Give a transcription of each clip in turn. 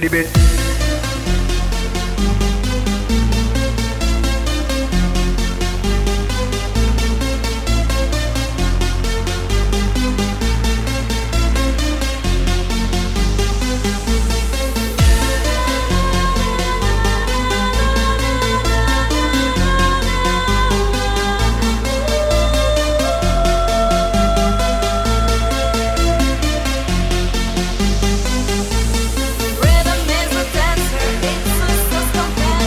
все, ребят. Rhythm is a dancer, it's a so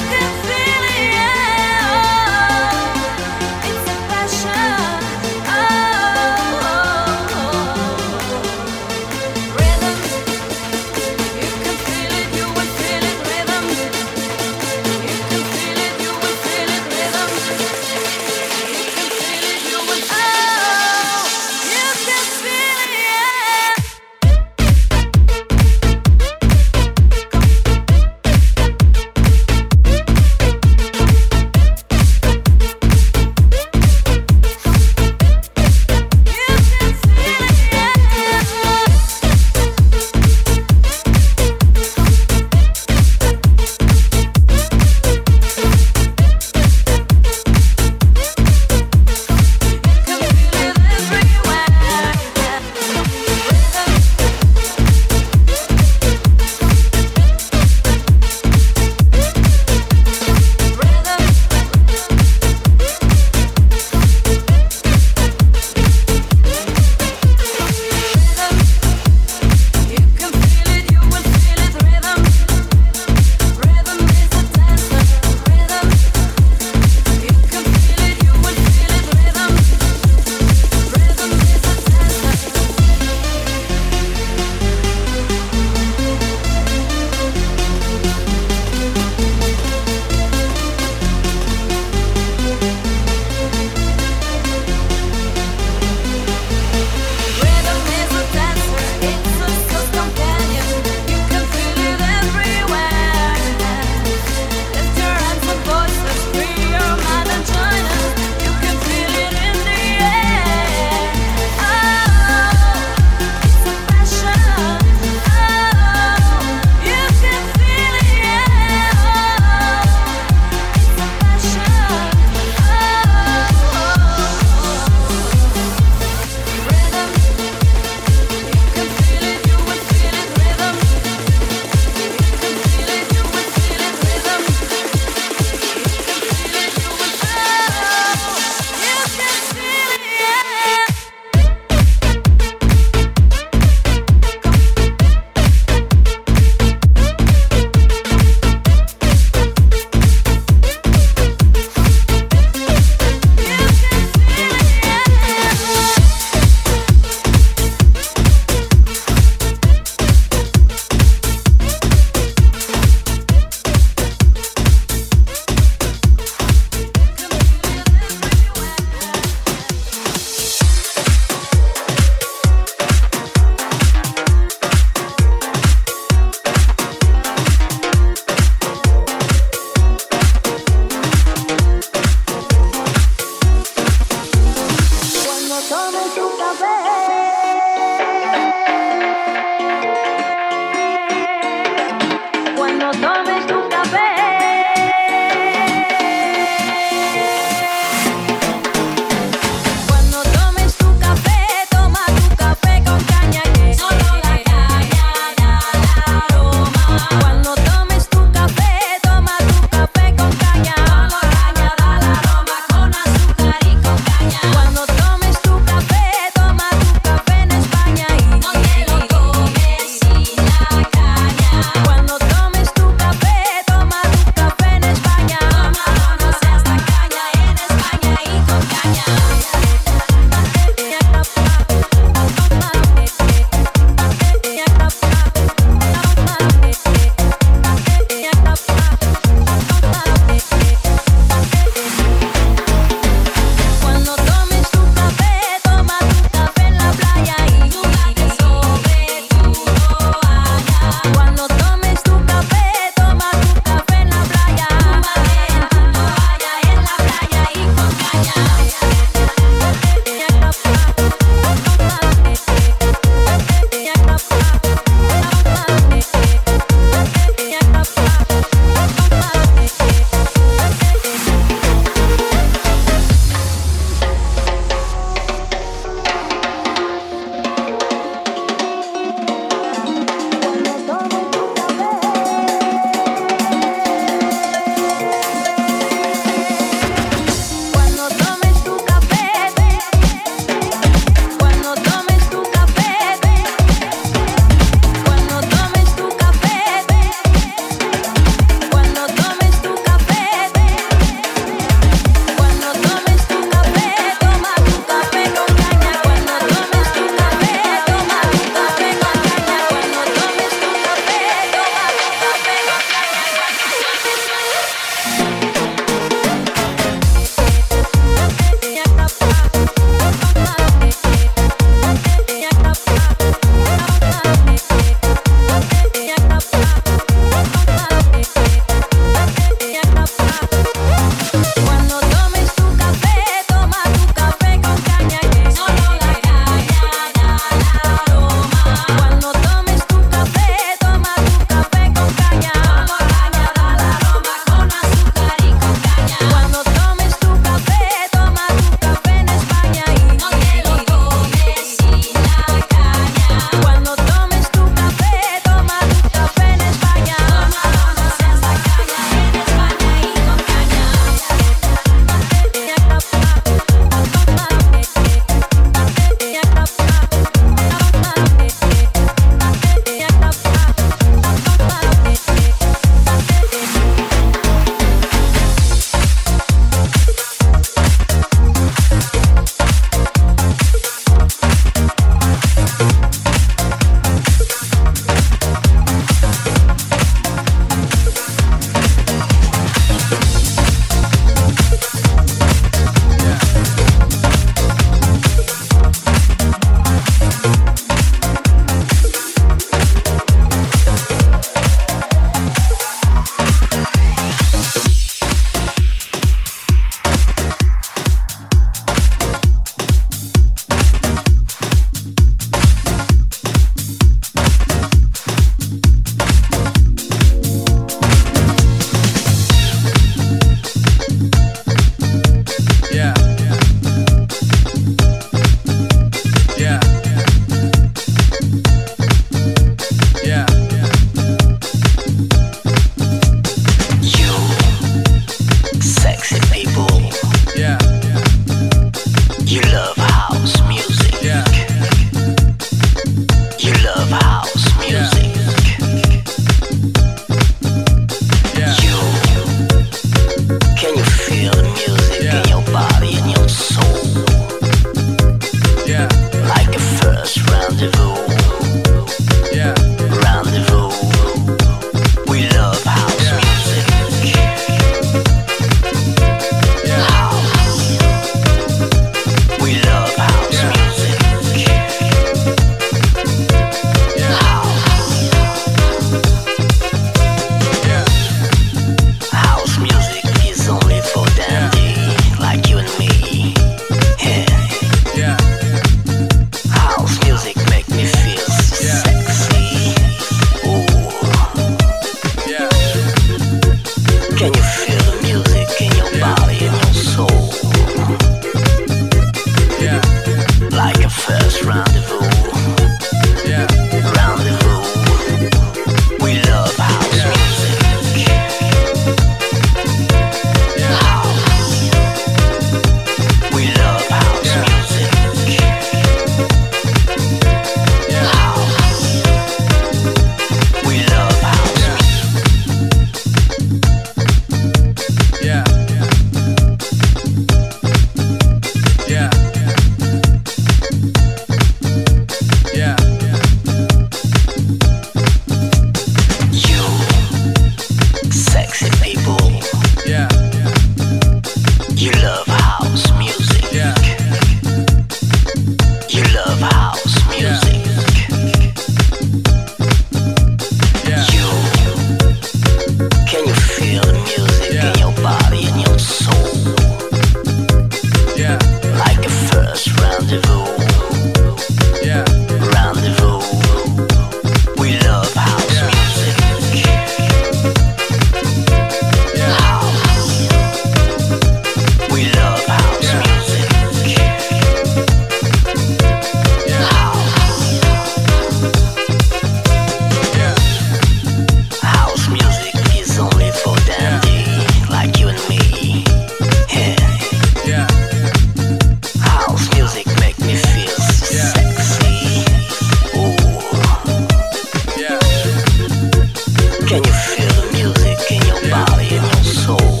Can you feel the music in your body and your soul?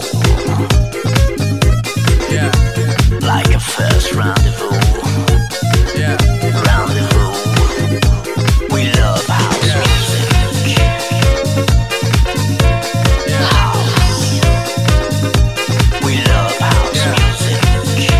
Yeah. Like a first rendezvous. Yeah. Rendezvous. We love house music. House. We love house music. House. We love house music.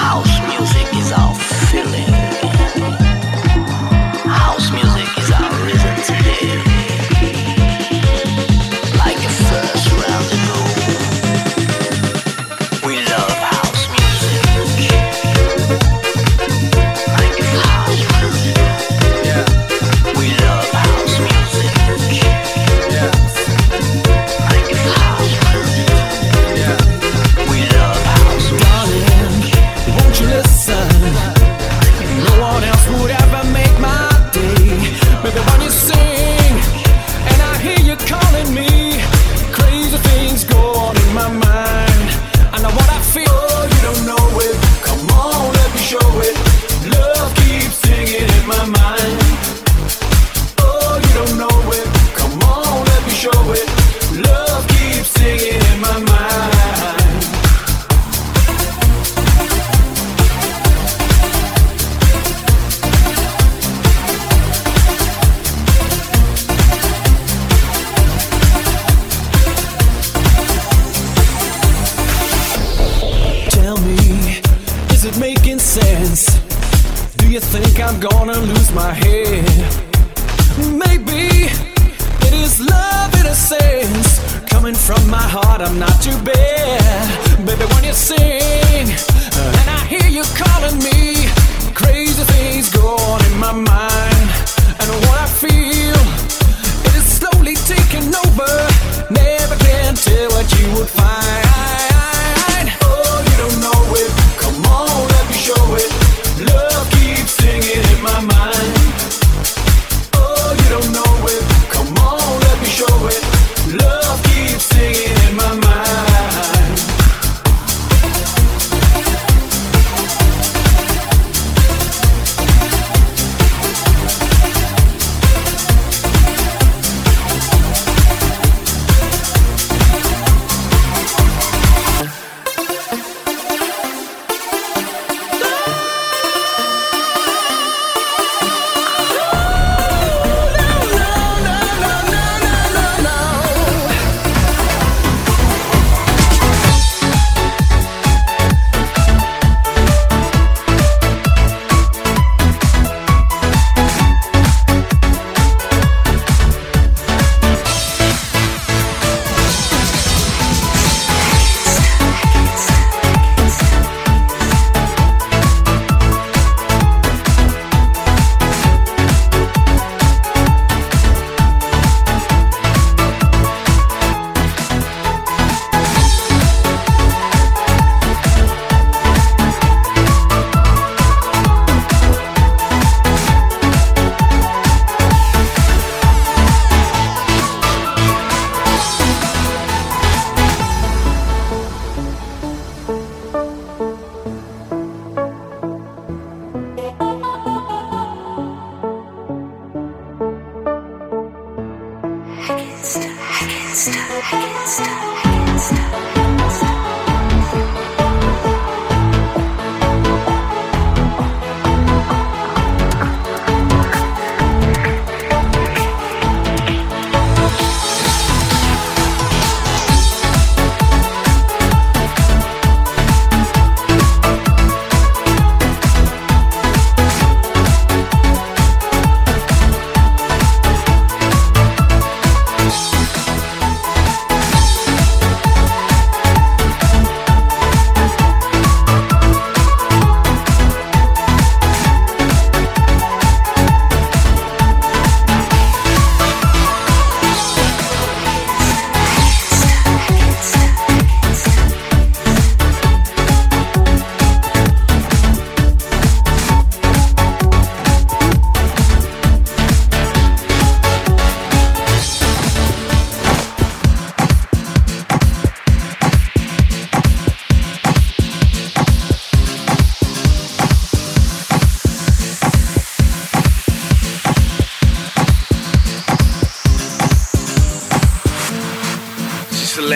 House music is our feeling. House music is our reason to live. Like a first rendezvous. We love house music. Like a house music. We love house music. Like a house music. We love house music. Won't you listen? No one else would ever make my day. Baby, when you sing, and I hear you calling me, crazy things go on in my mind. I know what I feel, you don't know it. Come on, let me show it. Love keeps singing in my mind. Oh, you don't know it. Come on, let me show it. Love keeps singing in my mind. Tell me, is it making sense? Do you think I'm gonna lose my head? Maybe it is love in a sense. Coming from my heart, I'm not too bad. Baby, when you sing, and I hear you calling me, crazy things go on in my mind. And what I feel, it is slowly taking over. Never can tell what you would find. Oh, you don't know it. Come on, let me show it. Love keeps singing in my mind. Oh, you don't know it. Come on, let me show it. Love keeps singing in my mind.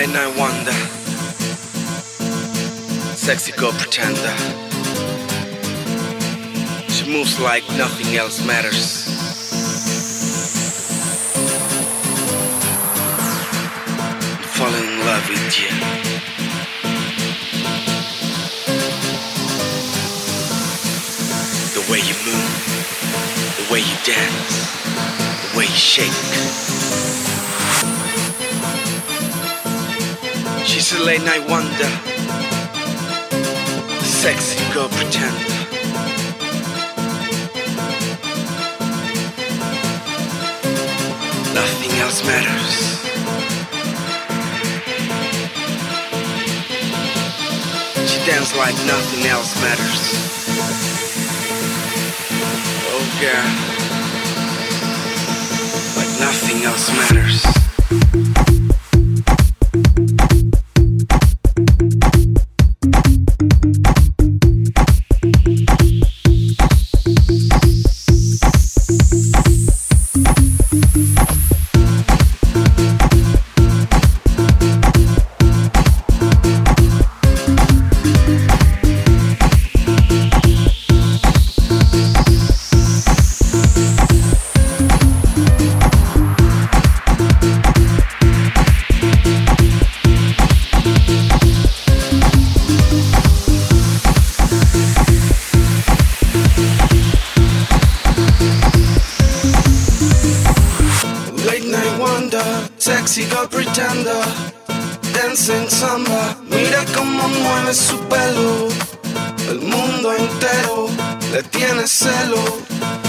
late night wonder, sexy girl pretender. She moves like nothing else matters. I'm falling in love with you. The way you move, the way you dance, the way you shake. She's a late night wonder, a sexy girl pretender. Nothing else matters. She dances like nothing else matters. Oh girl, like nothing else matters. Sexy girl pretender, dancing samba. Mira cómo mueve su pelo. El mundo entero le tiene celo.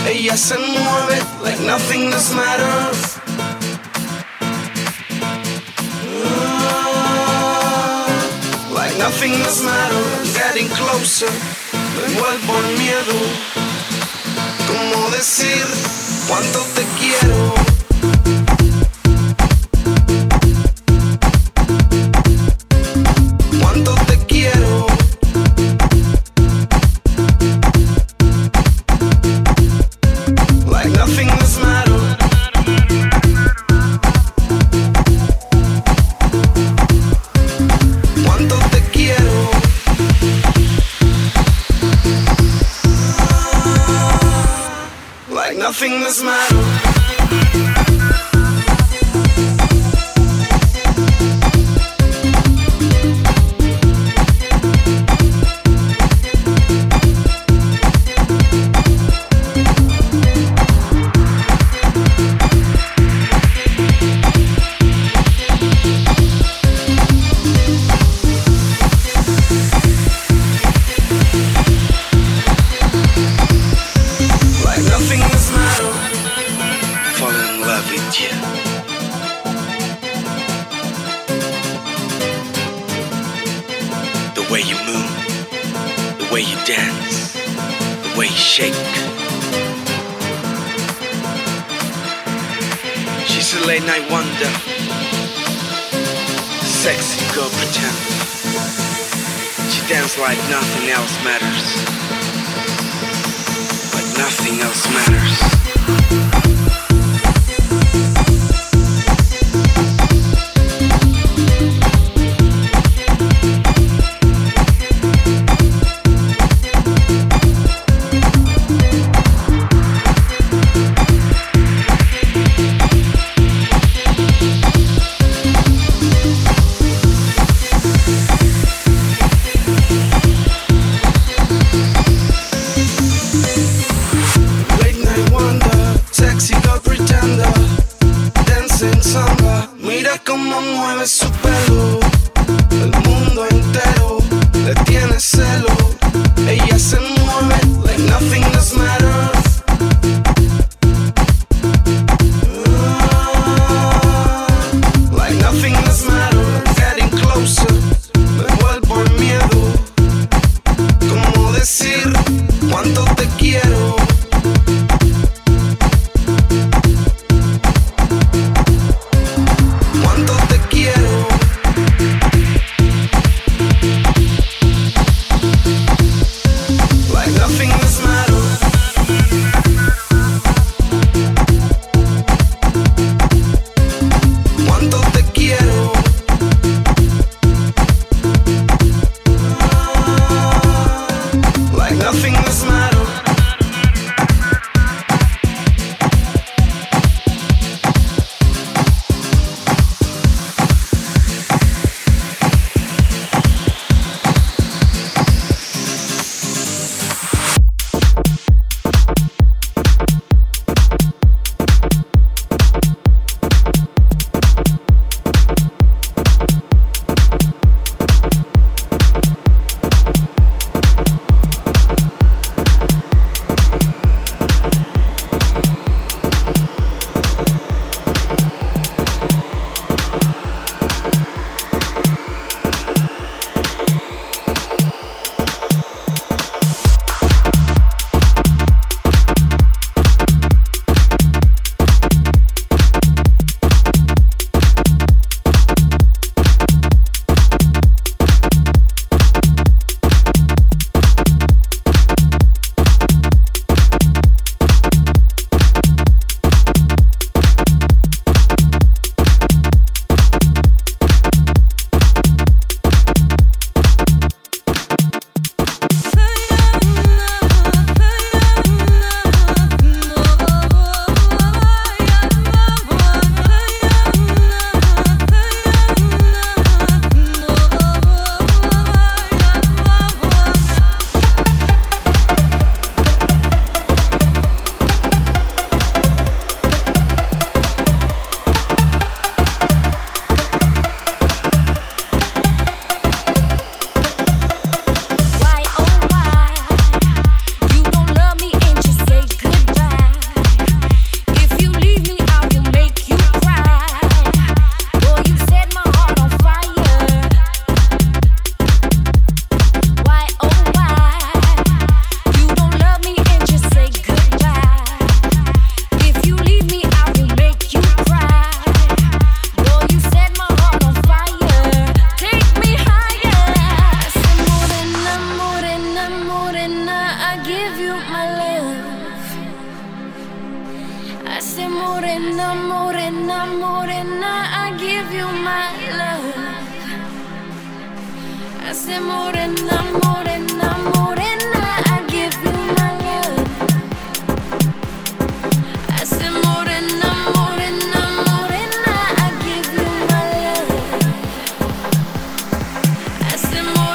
Ella se mueve like nothing else matters. Like nothing else matters. Getting closer, me vuelvo el miedo. Cómo decir cuánto te quiero. Nothing else matters. The way you move, the way you dance, the way you shake. She's a late night wonder, a sexy girl pretender. She dances like nothing else matters. Like nothing else matters. Mira cómo mueve su pelo. El mundo entero le tiene celo. Ella se mueve like nothing else matters. Like nothing else matters. Getting closer, me vuelvo el miedo. ¿Cómo decir cuánto te quiero? Cuánto te quiero. I say, Morena, Morena, Morena, I give you my love. I say, Morena, Morena, Morena, I give you my love. I say, Morena, Morena, Morena, I give you my love. I say, Morena.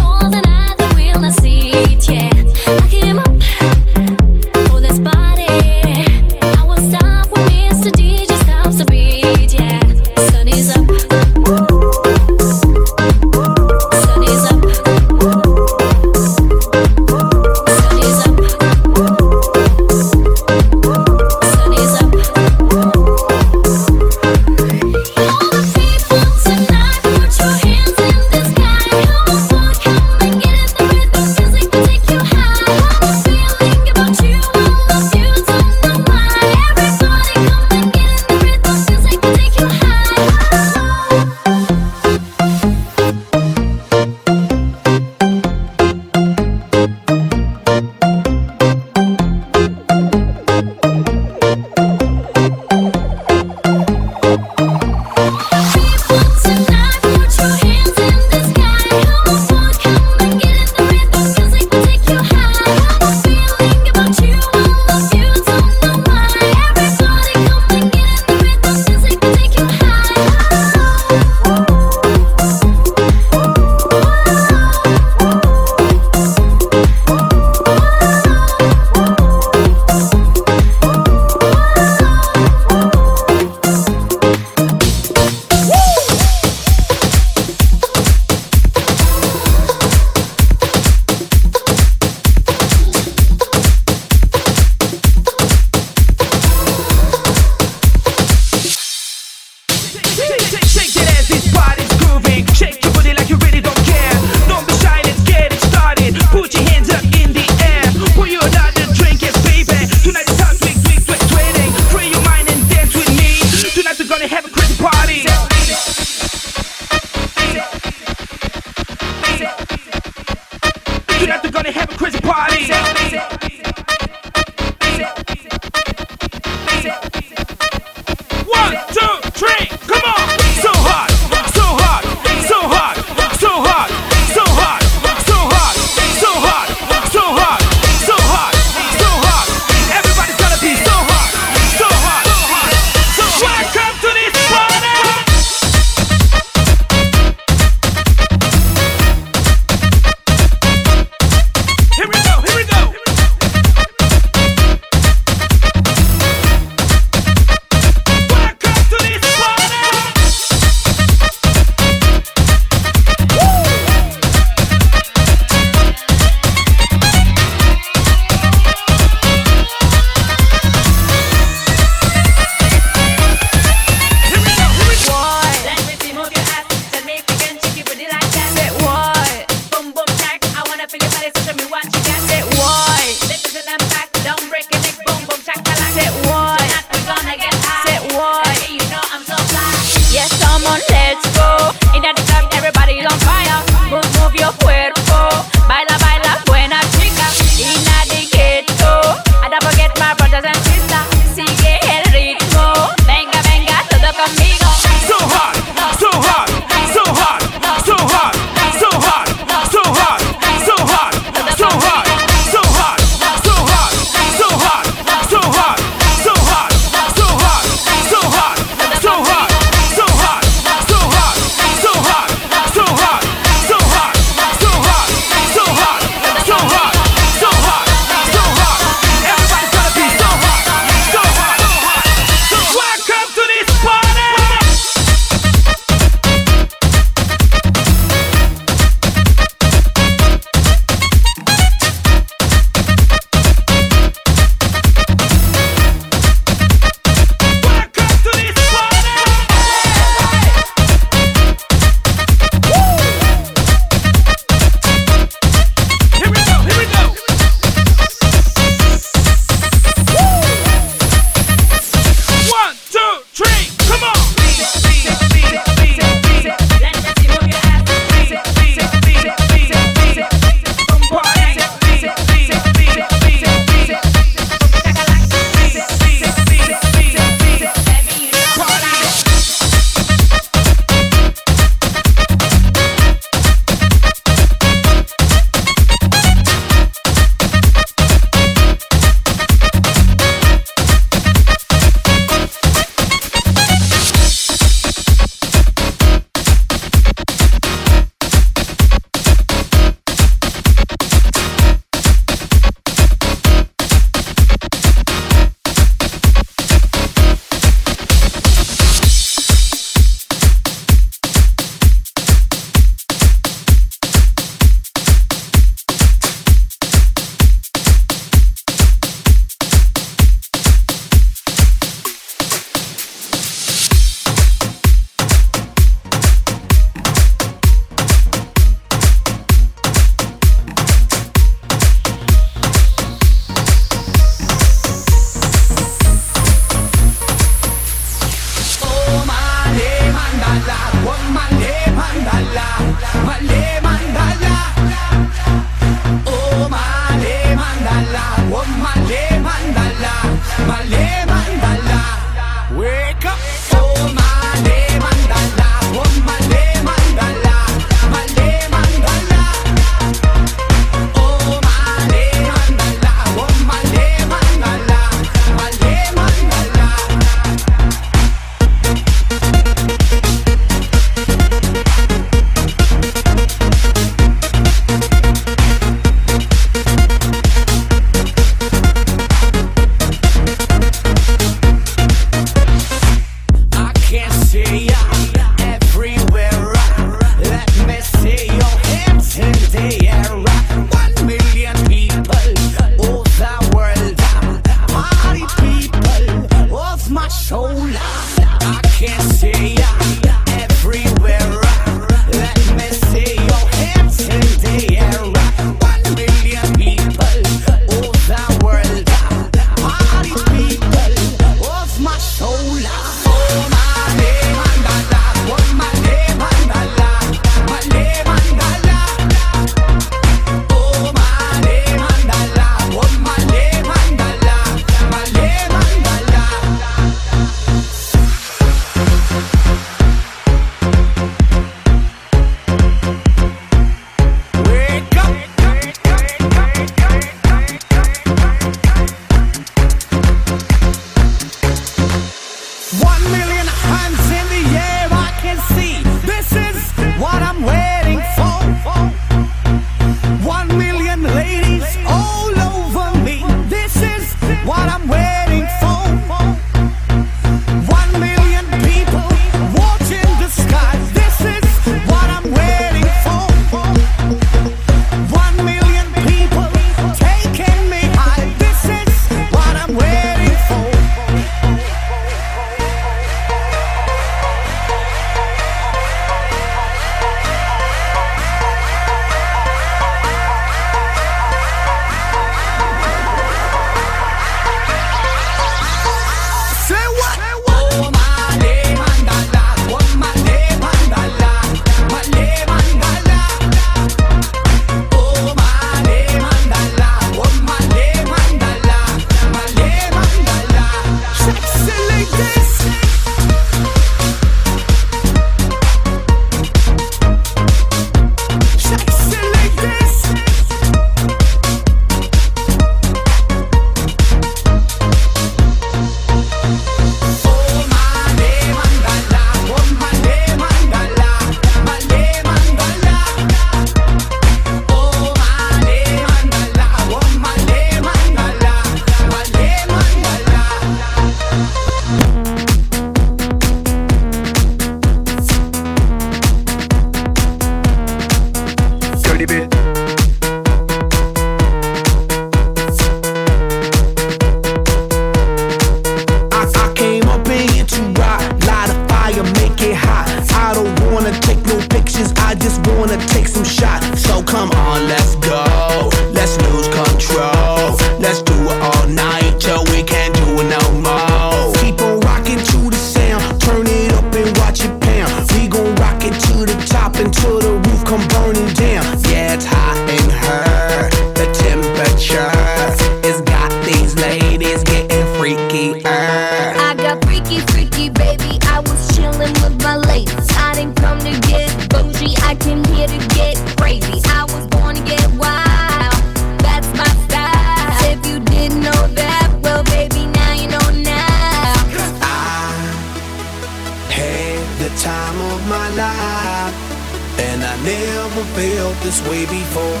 this way before,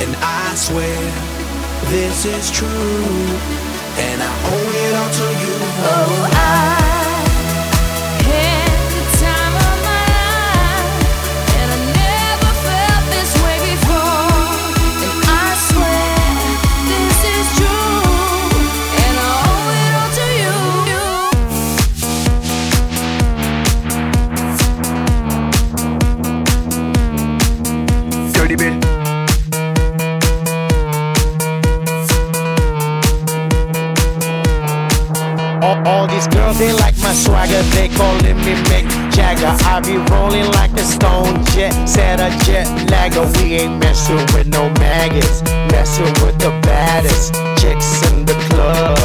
and I swear this is true, and I owe it all to you. Oh, I had the time of my life, and I never felt this way before, and I swear this is true, and I owe it all to you. Dirty bitch. All these girls, they like my swagger, they callin' me Mick Jagger. I be rolling like a stone jet, set a jet lagger. We ain't messin' with no maggots, messin' with the baddest chicks in the club.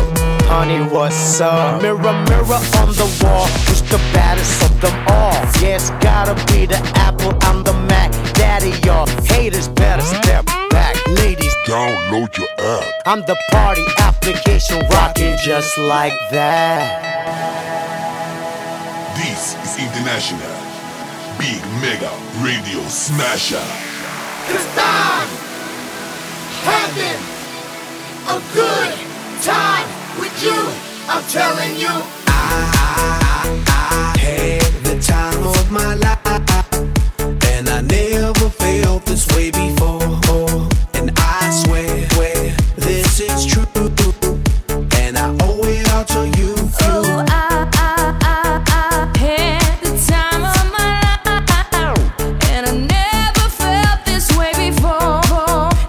Honey, what's up? Mirror, mirror on the wall, who's the baddest of them all? Yeah, it's gotta be the Apple, I'm the Mac. Daddy, y'all haters better step back. Ladies, download your app. I'm the party application rocking just like that. This is International Big Mega Radio Smasher. Cause I'm having a good time with you. I'm telling you, I had the time of my life, and I never felt this way before. And I swear, this is true, and I owe it all to you. Oh, I had the time of my life, and I never felt this way before.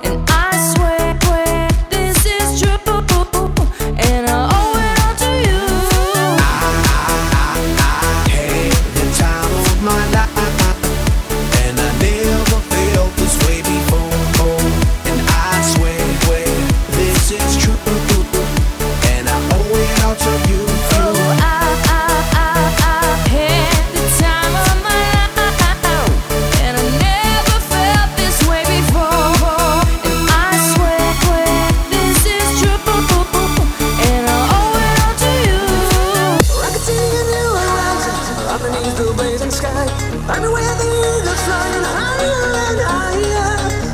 And I swear, this is true, and I owe it all to you. I had the time of my life, and I never felt this way before. I swear, this is true, and I owe it all to you. Oh, I had the time of my life, and I never felt this way before. And I swear, this is true, and I owe it all to you. I can see in your eyes, underneath the blazing sky, find a way the eagles flying higher and higher.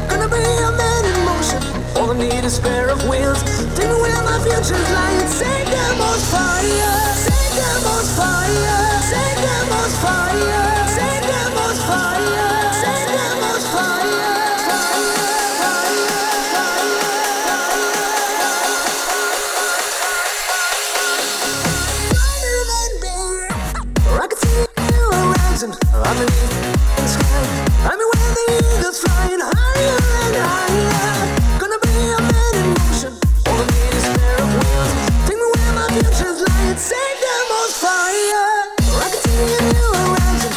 Gonna be a man in motion, all I need is a pair of wheels. Take away my future's light, set them on fire, set them on fire, set them on fire, set them on fire, set them on fire, fire. I can see you horizon underneath the sky. I'm aware the eagles flying higher and higher. Gonna be a man in motion, all I need is a pair of wheels. Take me where my future's light, set them on fire. I can see you horizon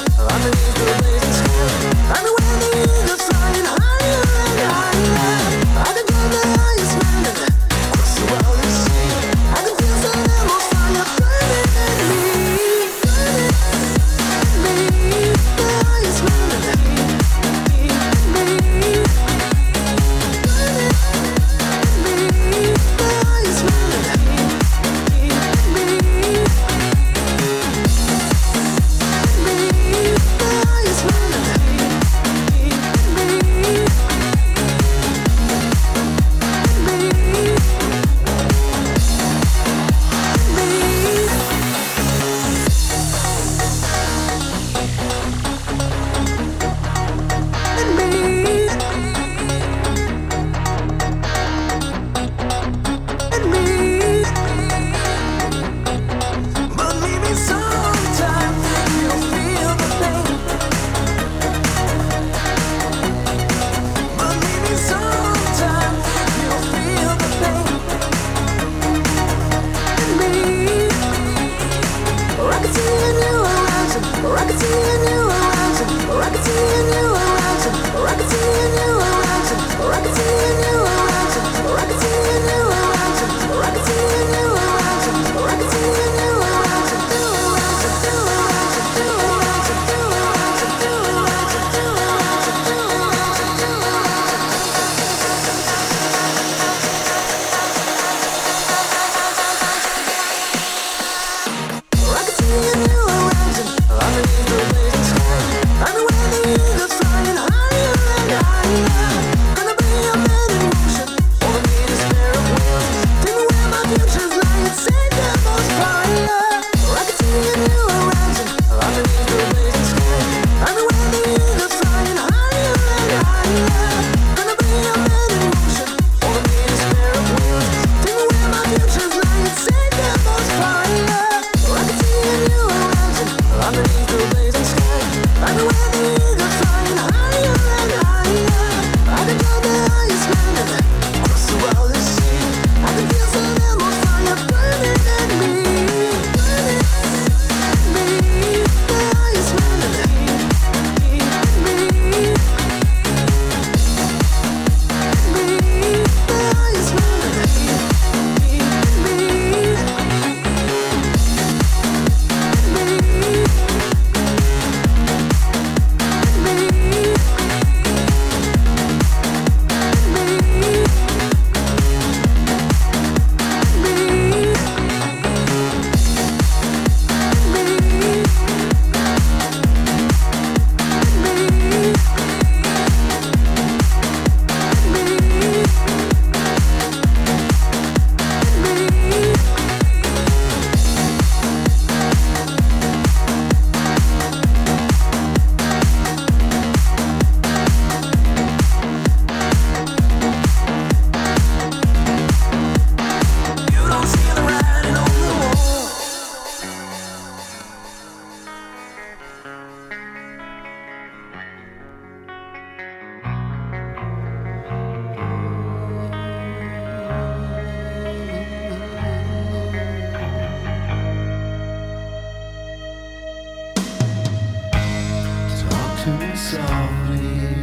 softly.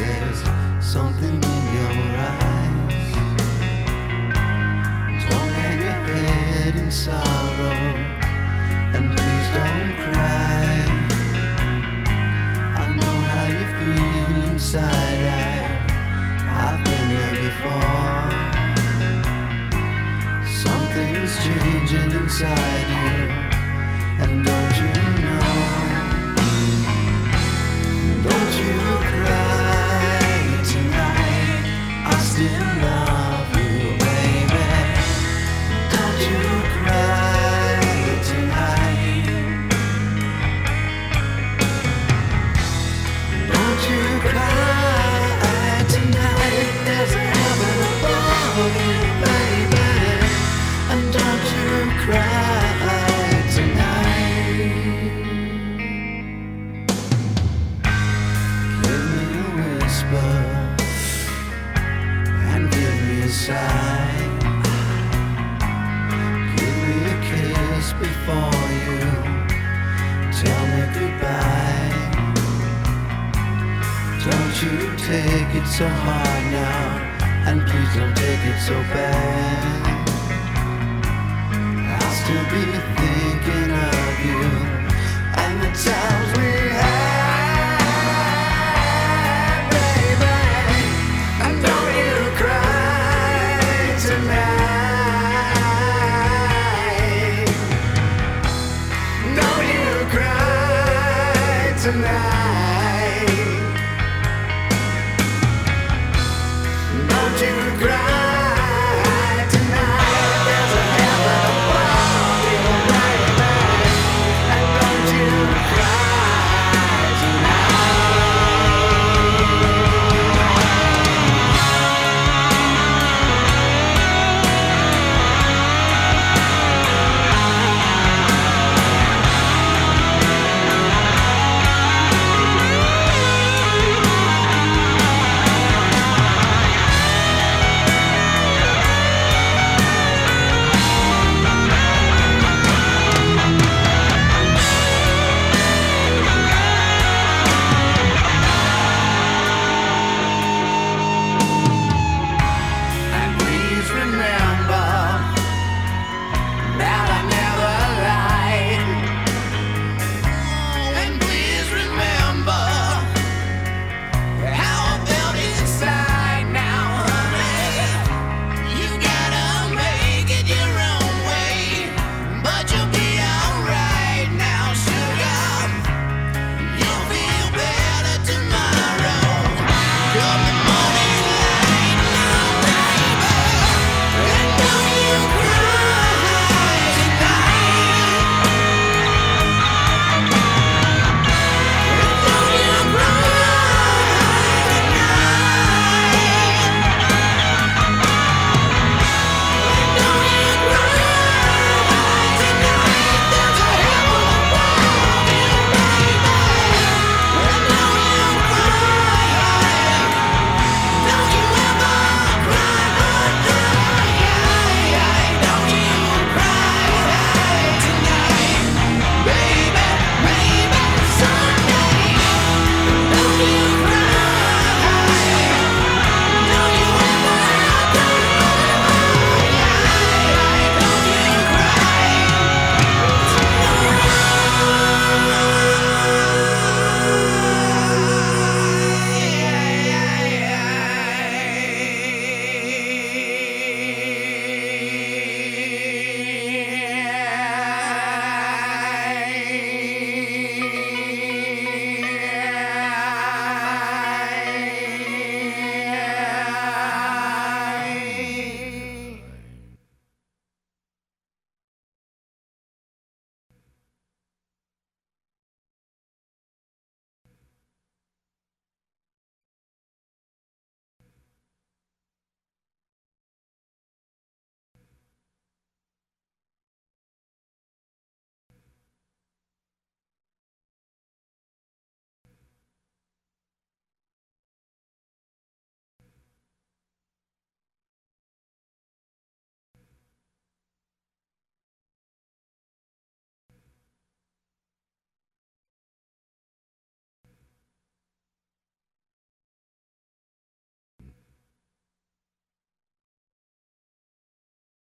There's something in your eyes. Don't hang your head in sorrow, and please don't cry. I know how you feel inside. I've been there before. Something's changing inside you, and don't you know? Don't you cry tonight, I still love you, baby. Don't you cry tonight. Don't you cry tonight, there's a heaven above you, baby. And don't you cry. And give me a sign, give me a kiss before you tell me goodbye. Don't you take it so hard now, and please don't take it so bad. I'll still be thinking of you, and the times